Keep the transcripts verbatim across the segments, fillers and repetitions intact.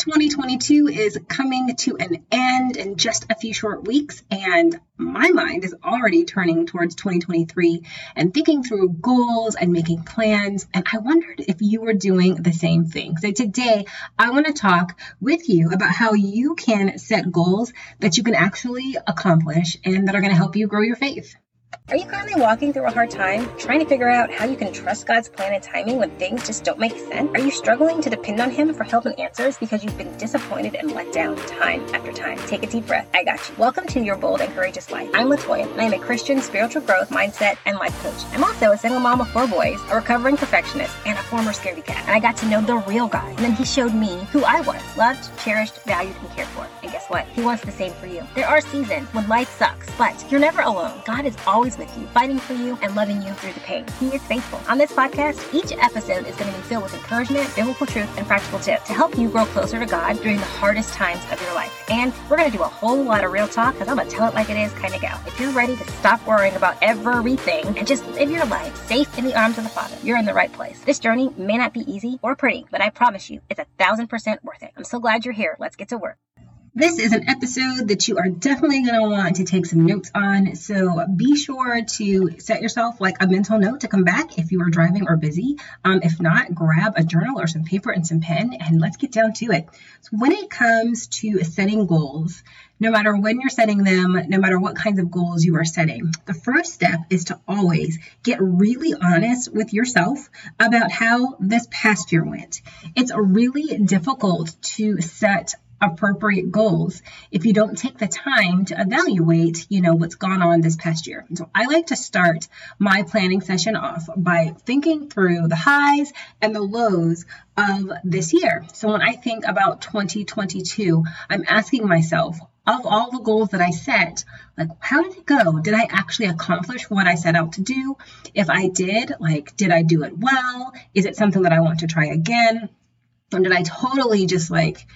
twenty twenty-two is coming to an end in just a few short weeks, and my mind is already turning towards twenty twenty-three and thinking through goals and making plans, and I wondered if you were doing the same thing. So today, I want to talk with you about how you can set goals that you can actually accomplish and that are going to help you grow your faith. Are you currently walking through a hard time, trying to figure out how you can trust God's plan and timing when things just don't make sense? Are you struggling to depend on Him for help and answers because you've been disappointed and let down time after time? Take a deep breath. I got you. Welcome to Your Bold and Courageous Life. I'm LaToya, and I'm a Christian spiritual growth, mindset, and life coach. I'm also a single mom of four boys, a recovering perfectionist, and a former scaredy cat. And I got to know the real God, and then He showed me who I was, loved, cherished, valued, and cared for. And guess what? He wants the same for you. There are seasons when life sucks, but you're never alone. God is always with you, fighting for you, and loving you through the pain. He is faithful. On this podcast, each episode is going to be filled with encouragement, biblical truth, and practical tips to help you grow closer to God during the hardest times of your life. And we're going to do a whole lot of real talk, because I'm going to tell it like it is kind of gal. If you're ready to stop worrying about everything and just live your life safe in the arms of the Father, you're in the right place. This journey may not be easy or pretty, but I promise you, it's a thousand percent worth it. I'm so glad you're here. Let's get to work. This is an episode that you are definitely going to want to take some notes on, so be sure to set yourself like a mental note to come back if you are driving or busy. Um, if not, grab a journal or some paper and some pen, and let's get down to it. So when it comes to setting goals, no matter when you're setting them, no matter what kinds of goals you are setting, the first step is to always get really honest with yourself about how this past year went. It's really difficult to set appropriate goals if you don't take the time to evaluate, you know, what's gone on this past year. And so I like to start my planning session off by thinking through the highs and the lows of this year. So when I think about twenty twenty-two, I'm asking myself, of all the goals that I set, like, how did it go? Did I actually accomplish what I set out to do? If I did, like, did I do it well? Is it something that I want to try again? Or did I totally just like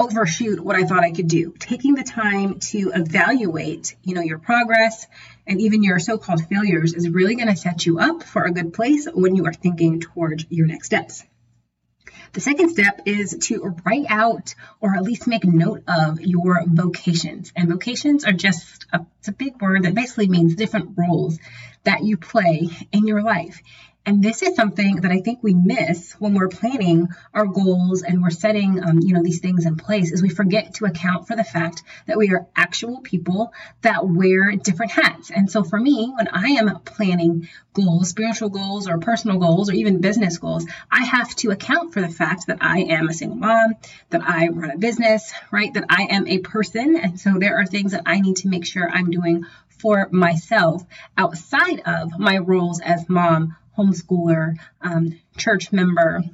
overshoot what I thought I could do? Taking the time to evaluate, you know, your progress and even your so-called failures is really going to set you up for a good place when you are thinking towards your next steps. The second step is to write out or at least make note of your vocations. And vocations are just a, it's a big word that basically means different roles that you play in your life. And this is something that I think we miss when we're planning our goals and we're setting, um, you know, these things in place, is we forget to account for the fact that we are actual people that wear different hats. And so for me, when I am planning goals, spiritual goals or personal goals or even business goals, I have to account for the fact that I am a single mom, that I run a business, right? That I am a person. And so there are things that I need to make sure I'm doing for myself outside of my roles as mom, homeschooler, um, church member,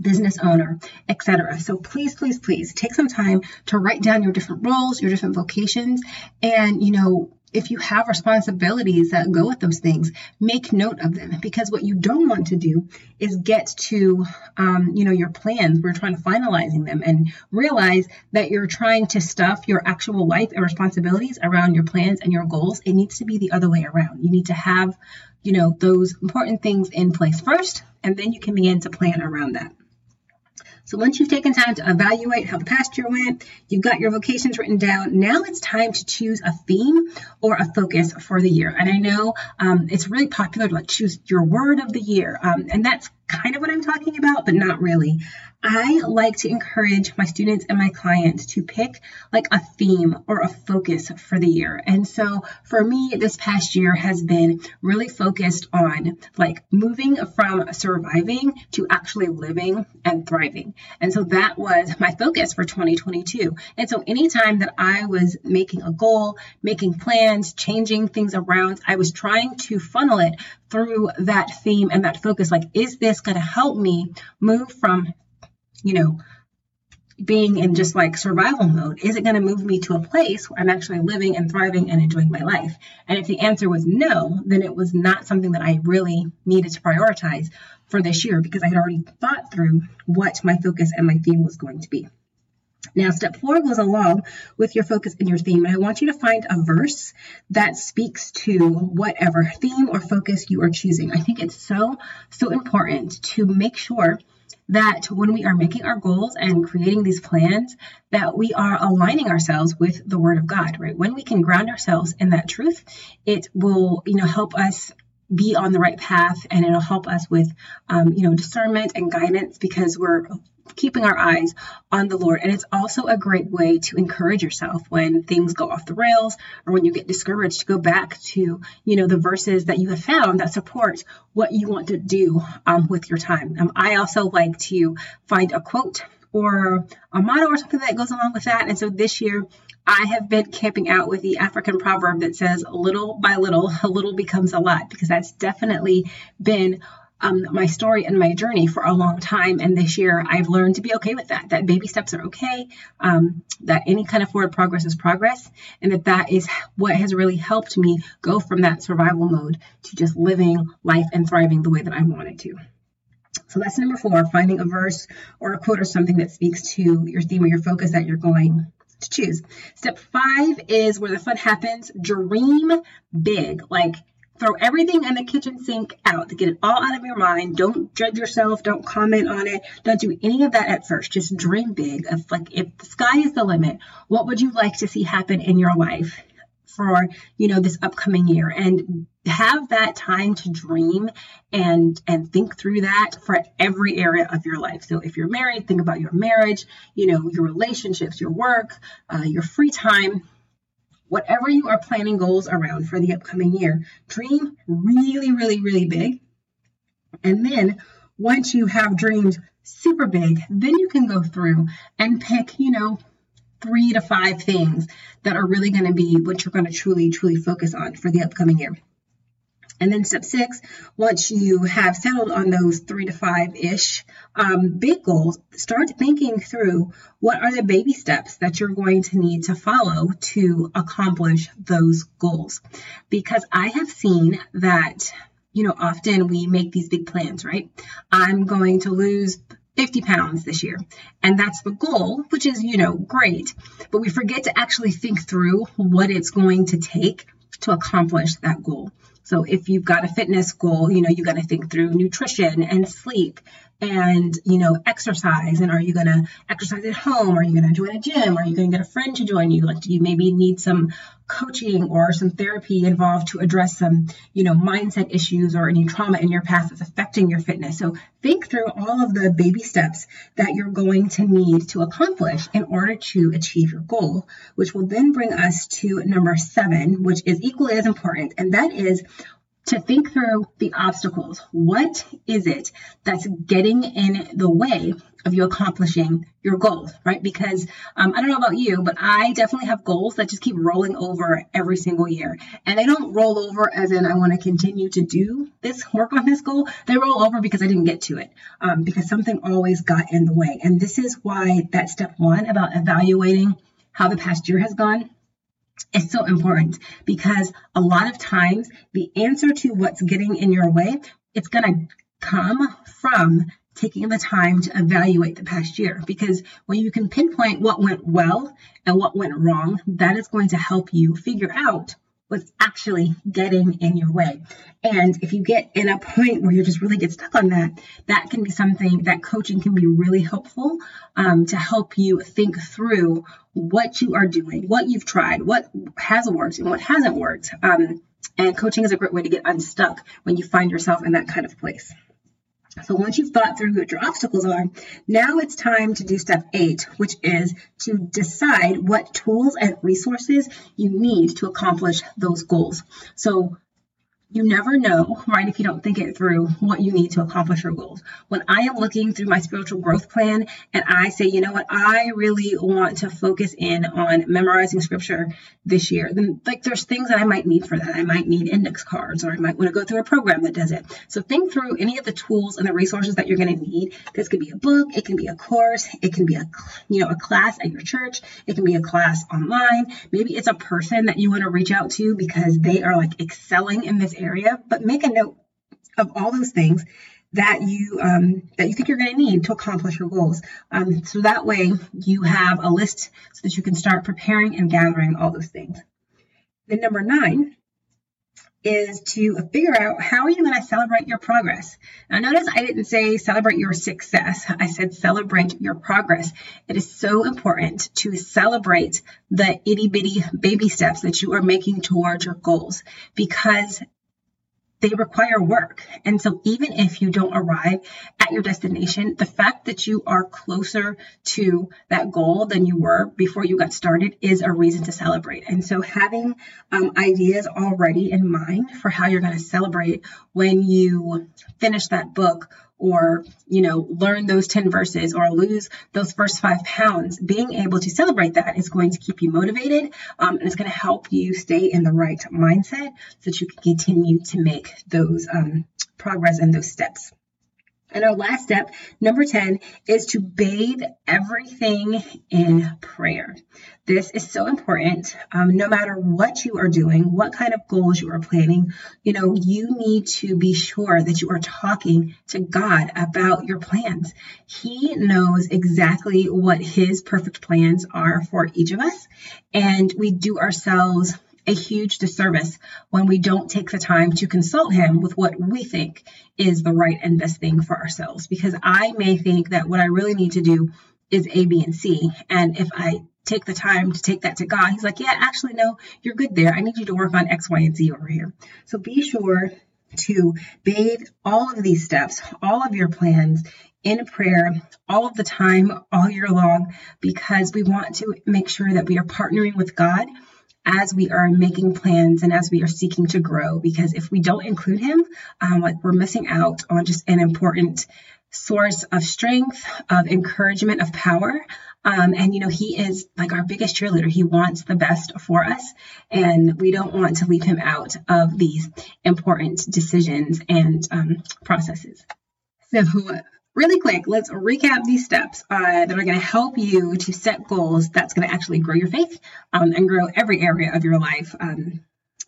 business owner, et cetera. So please, please, please take some time to write down your different roles, your different vocations, and, you know, if you have responsibilities that go with those things, make note of them, because what you don't want to do is get to, um, you know, your plans. We're trying to finalizing them and realize that you're trying to stuff your actual life and responsibilities around your plans and your goals. It needs to be the other way around. You need to have, you know, those important things in place first, and then you can begin to plan around that. So once you've taken time to evaluate how the past year went, you've got your vocations written down, now it's time to choose a theme or a focus for the year. And I know um, it's really popular to like choose your word of the year, um, and that's kind of what I'm talking about, but not really. I like to encourage my students and my clients to pick like a theme or a focus for the year. And so for me, this past year has been really focused on like moving from surviving to actually living and thriving. And so that was my focus for twenty twenty-two. And so anytime that I was making a goal, making plans, changing things around, I was trying to funnel it through that theme and that focus. Like, is this going to help me move from, you know, being in just like survival mode? Is it going to move me to a place where I'm actually living and thriving and enjoying my life? And if the answer was no, then it was not something that I really needed to prioritize for this year, because I had already thought through what my focus and my theme was going to be. Now, step four goes along with your focus and your theme, and I want you to find a verse that speaks to whatever theme or focus you are choosing. I think it's so, so important to make sure that when we are making our goals and creating these plans, that we are aligning ourselves with the Word of God, right? When we can ground ourselves in that truth, it will, you know, help us be on the right path, and it'll help us with, um, you know, discernment and guidance, because we're keeping our eyes on the Lord. And it's also a great way to encourage yourself when things go off the rails or when you get discouraged, to go back to, you know, the verses that you have found that support what you want to do um, with your time. Um, I also like to find a quote or a motto or something that goes along with that. And so this year, I have been camping out with the African proverb that says, little by little, a little becomes a lot, because that's definitely been um, my story and my journey for a long time. And this year, I've learned to be okay with that, that baby steps are okay, um, that any kind of forward progress is progress, and that that is what has really helped me go from that survival mode to just living life and thriving the way that I wanted to. So that's number four, finding a verse or a quote or something that speaks to your theme or your focus that you're going to choose. Step five is where the fun happens. Dream big. Like, throw everything in the kitchen sink out. Get it all out of your mind. Don't judge yourself. Don't comment on it. Don't do any of that at first. Just dream big. If, like, if the sky is the limit, what would you like to see happen in your life for, you know, this upcoming year? And have that time to dream and and think through that for every area of your life. So if you're married, think about your marriage, you know, your relationships, your work, uh, your free time, whatever you are planning goals around for the upcoming year. Dream really, really, really big. And then once you have dreamed super big, then you can go through and pick, you know, three to five things that are really going to be what you're going to truly, truly focus on for the upcoming year. And then step six, once you have settled on those three to five-ish um, big goals, start thinking through what are the baby steps that you're going to need to follow to accomplish those goals. Because I have seen that, you know, often we make these big plans, right? I'm going to lose fifty pounds this year. And that's the goal, which is, you know, great. But we forget to actually think through what it's going to take to accomplish that goal. So if you've got a fitness goal, you know, you got to think through nutrition and sleep and, you know, exercise. And are you going to exercise at home? Are you going to join a gym? Are you going to get a friend to join you? Like, do you maybe need some coaching or some therapy involved to address some, you know, mindset issues or any trauma in your past that's affecting your fitness? So think through all of the baby steps that you're going to need to accomplish in order to achieve your goal, which will then bring us to number seven, which is equally as important. And that is to think through the obstacles. What is it that's getting in the way of you accomplishing your goals, right? Because um, I don't know about you, but I definitely have goals that just keep rolling over every single year. And they don't roll over as in I want to continue to do this, work on this goal. They roll over because I didn't get to it, um, because something always got in the way. And this is why that step one about evaluating how the past year has gone, it's so important, because a lot of times the answer to what's getting in your way, it's going to come from taking the time to evaluate the past year. Because when you can pinpoint what went well and what went wrong, that is going to help you figure out what's actually getting in your way. And if you get in a point where you just really get stuck on that, that can be something that coaching can be really helpful um, to help you think through what you are doing, what you've tried, what has worked and what hasn't worked. Um, and coaching is a great way to get unstuck when you find yourself in that kind of place. So once you've thought through what your obstacles are, now it's time to do step eight, which is to decide what tools and resources you need to accomplish those goals. So you never know, right, if you don't think it through what you need to accomplish your goals. When I am looking through my spiritual growth plan and I say, you know what, I really want to focus in on memorizing scripture this year, then like there's things that I might need for that. I might need index cards, or I might want to go through a program that does it. So think through any of the tools and the resources that you're going to need. This could be a book, it can be a course, it can be a, you know, a class at your church, it can be a class online. Maybe it's a person that you want to reach out to because they are like excelling in this area, but make a note of all those things that you um, that you think you're going to need to accomplish your goals. Um, so that way you have a list so that you can start preparing and gathering all those things. Then number nine is to figure out how are you going to celebrate your progress. Now, notice I didn't say celebrate your success. I said celebrate your progress. It is so important to celebrate the itty-bitty baby steps that you are making towards your goals, because they require work. And so even if you don't arrive at your destination, the fact that you are closer to that goal than you were before you got started is a reason to celebrate. And so having um, ideas already in mind for how you're going to celebrate when you finish that book, or, you know, learn those ten verses, or lose those first five pounds, being able to celebrate that is going to keep you motivated, um, and it's going to help you stay in the right mindset so that you can continue to make those um, progress and those steps. And our last step, number ten, is to bathe everything in prayer. This is so important. Um, no matter what you are doing, what kind of goals you are planning, you know, you need to be sure that you are talking to God about your plans. He knows exactly what His perfect plans are for each of us, and we do ourselves a huge disservice when we don't take the time to consult Him with what we think is the right and best thing for ourselves. Because I may think that what I really need to do is A, B, and C. And if I take the time to take that to God, He's like, yeah, actually, no, you're good there. I need you to work on X, Y, and Z over here. So be sure to bathe all of these steps, all of your plans in prayer all of the time, all year long, because we want to make sure that we are partnering with God as we are making plans and as we are seeking to grow, because if we don't include Him, um, like we're missing out on just an important source of strength, of encouragement, of power. Um, and, you know, He is like our biggest cheerleader. He wants the best for us, and we don't want to leave Him out of these important decisions and um, processes. So really quick, let's recap these steps uh, that are going to help you to set goals that's going to actually grow your faith um, and grow every area of your life, um,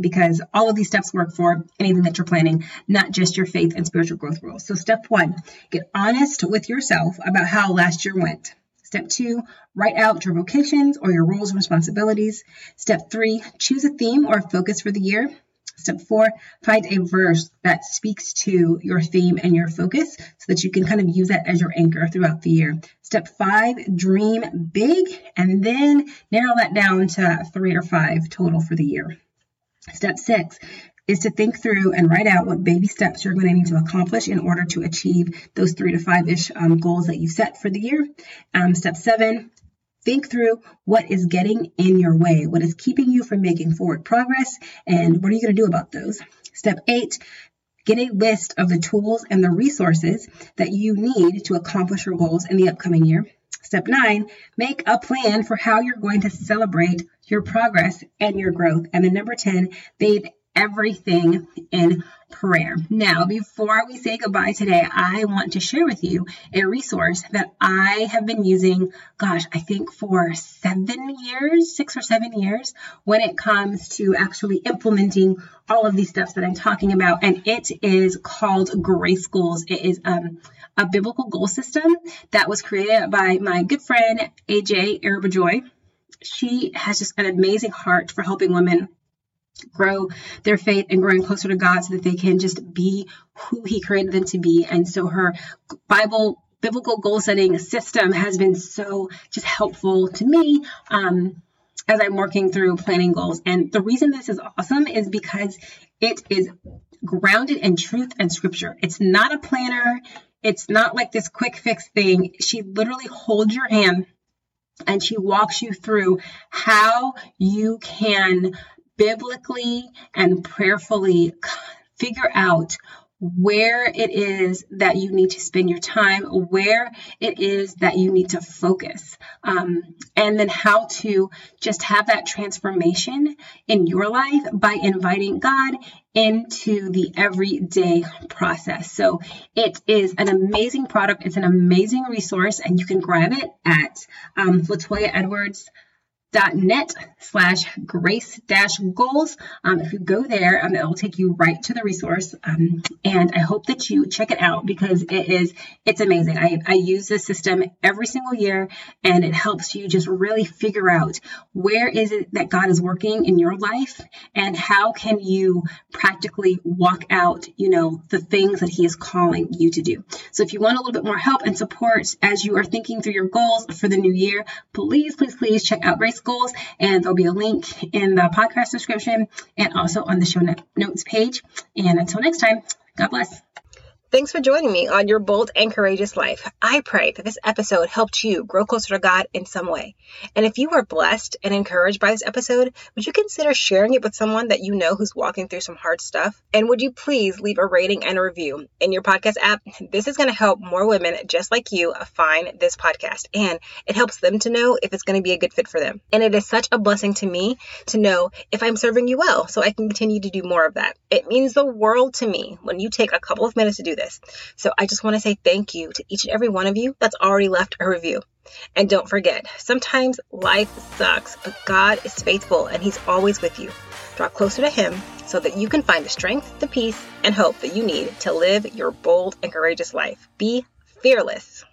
because all of these steps work for anything that you're planning, not just your faith and spiritual growth rules. So step one, get honest with yourself about how last year went. Step two, write out your vocations or your roles and responsibilities. Step three, choose a theme or focus for the year. Step four, find a verse that speaks to your theme and your focus so that you can kind of use that as your anchor throughout the year. Step five, dream big, and then narrow that down to three or five total for the year. Step six is to think through and write out what baby steps you're going to need to accomplish in order to achieve those three to five-ish um, goals that you've set for the year. Um, step seven, think through what is getting in your way, what is keeping you from making forward progress, and what are you going to do about those? Step eight, get a list of the tools and the resources that you need to accomplish your goals in the upcoming year. Step nine, make a plan for how you're going to celebrate your progress and your growth. And then number ten, bathe everything in prayer. Now, before we say goodbye today, I want to share with you a resource that I have been using, gosh, I think for seven years, six or seven years, when it comes to actually implementing all of these steps that I'm talking about. And it is called Grace Goals. It is um, a biblical goal system that was created by my good friend, A J Arabajoy. She has just an amazing heart for helping women grow their faith and growing closer to God so that they can just be who He created them to be. And so her Bible, biblical goal setting system has been so just helpful to me um, as I'm working through planning goals. And the reason this is awesome is because it is grounded in truth and scripture. It's not a planner. It's not like this quick fix thing. She literally holds your hand and she walks you through how you can biblically and prayerfully figure out where it is that you need to spend your time, where it is that you need to focus, um, and then how to just have that transformation in your life by inviting God into the everyday process. So it is an amazing product. It's an amazing resource, and you can grab it at um, latoya edwards dot net. latoya edwards dot net slash grace dash goals. Um, if you go there, um, it will take you right to the resource. Um, and I hope that you check it out because it is, it's amazing. I, I use this system every single year and it helps you just really figure out where is it that God is working in your life and how can you practically walk out, you know, the things that he is calling you to do. So if you want a little bit more help and support as you are thinking through your goals for the new year, please, please, please check out Grace Goals, and there'll be a link in the podcast description and also on the show notes page. And until next time, God bless. Thanks for joining me on Your Bold and Courageous Life. I pray that this episode helped you grow closer to God in some way. And if you were blessed and encouraged by this episode, would you consider sharing it with someone that you know who's walking through some hard stuff? And would you please leave a rating and a review in your podcast app? This is going to help more women just like you find this podcast, and it helps them to know if it's going to be a good fit for them. And it is such a blessing to me to know if I'm serving you well, so I can continue to do more of that. It means the world to me when you take a couple of minutes to do this. So I just want to say thank you to each and every one of you that's already left a review. And don't forget, sometimes life sucks, but God is faithful and he's always with you. Draw closer to him so that you can find the strength, the peace, and hope that you need to live your bold and courageous life. Be fearless.